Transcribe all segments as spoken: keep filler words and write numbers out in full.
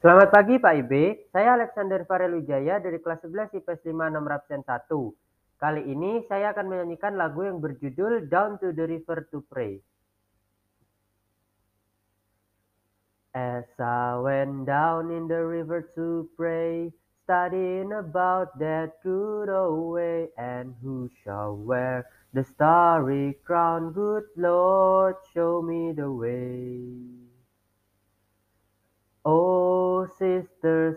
Selamat pagi Pak Ibe, saya Alexander Farrell Wijaya dari kelas sebelas I P S lima enam Rapsen satu. Kali ini saya akan menyanyikan lagu yang berjudul Down to the River to Pray. As I went down in the river to pray, studying about that good old way, and who shall wear the starry crown, good Lord, show me the way. Oh sisters,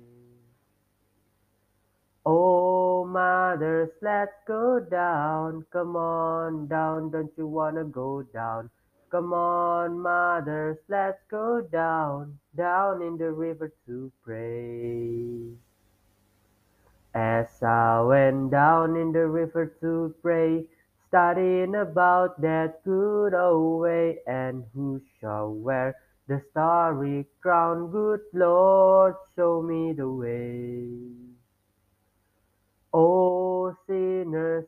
Oh mothers, let's go down, come on down, don't you wanna go down? Come on mothers, let's go down, down in the river to pray. As I went down in the river to pray, studying about that good old way, and who shall wear the starry crown, good Lord, show me the way. Oh sinners,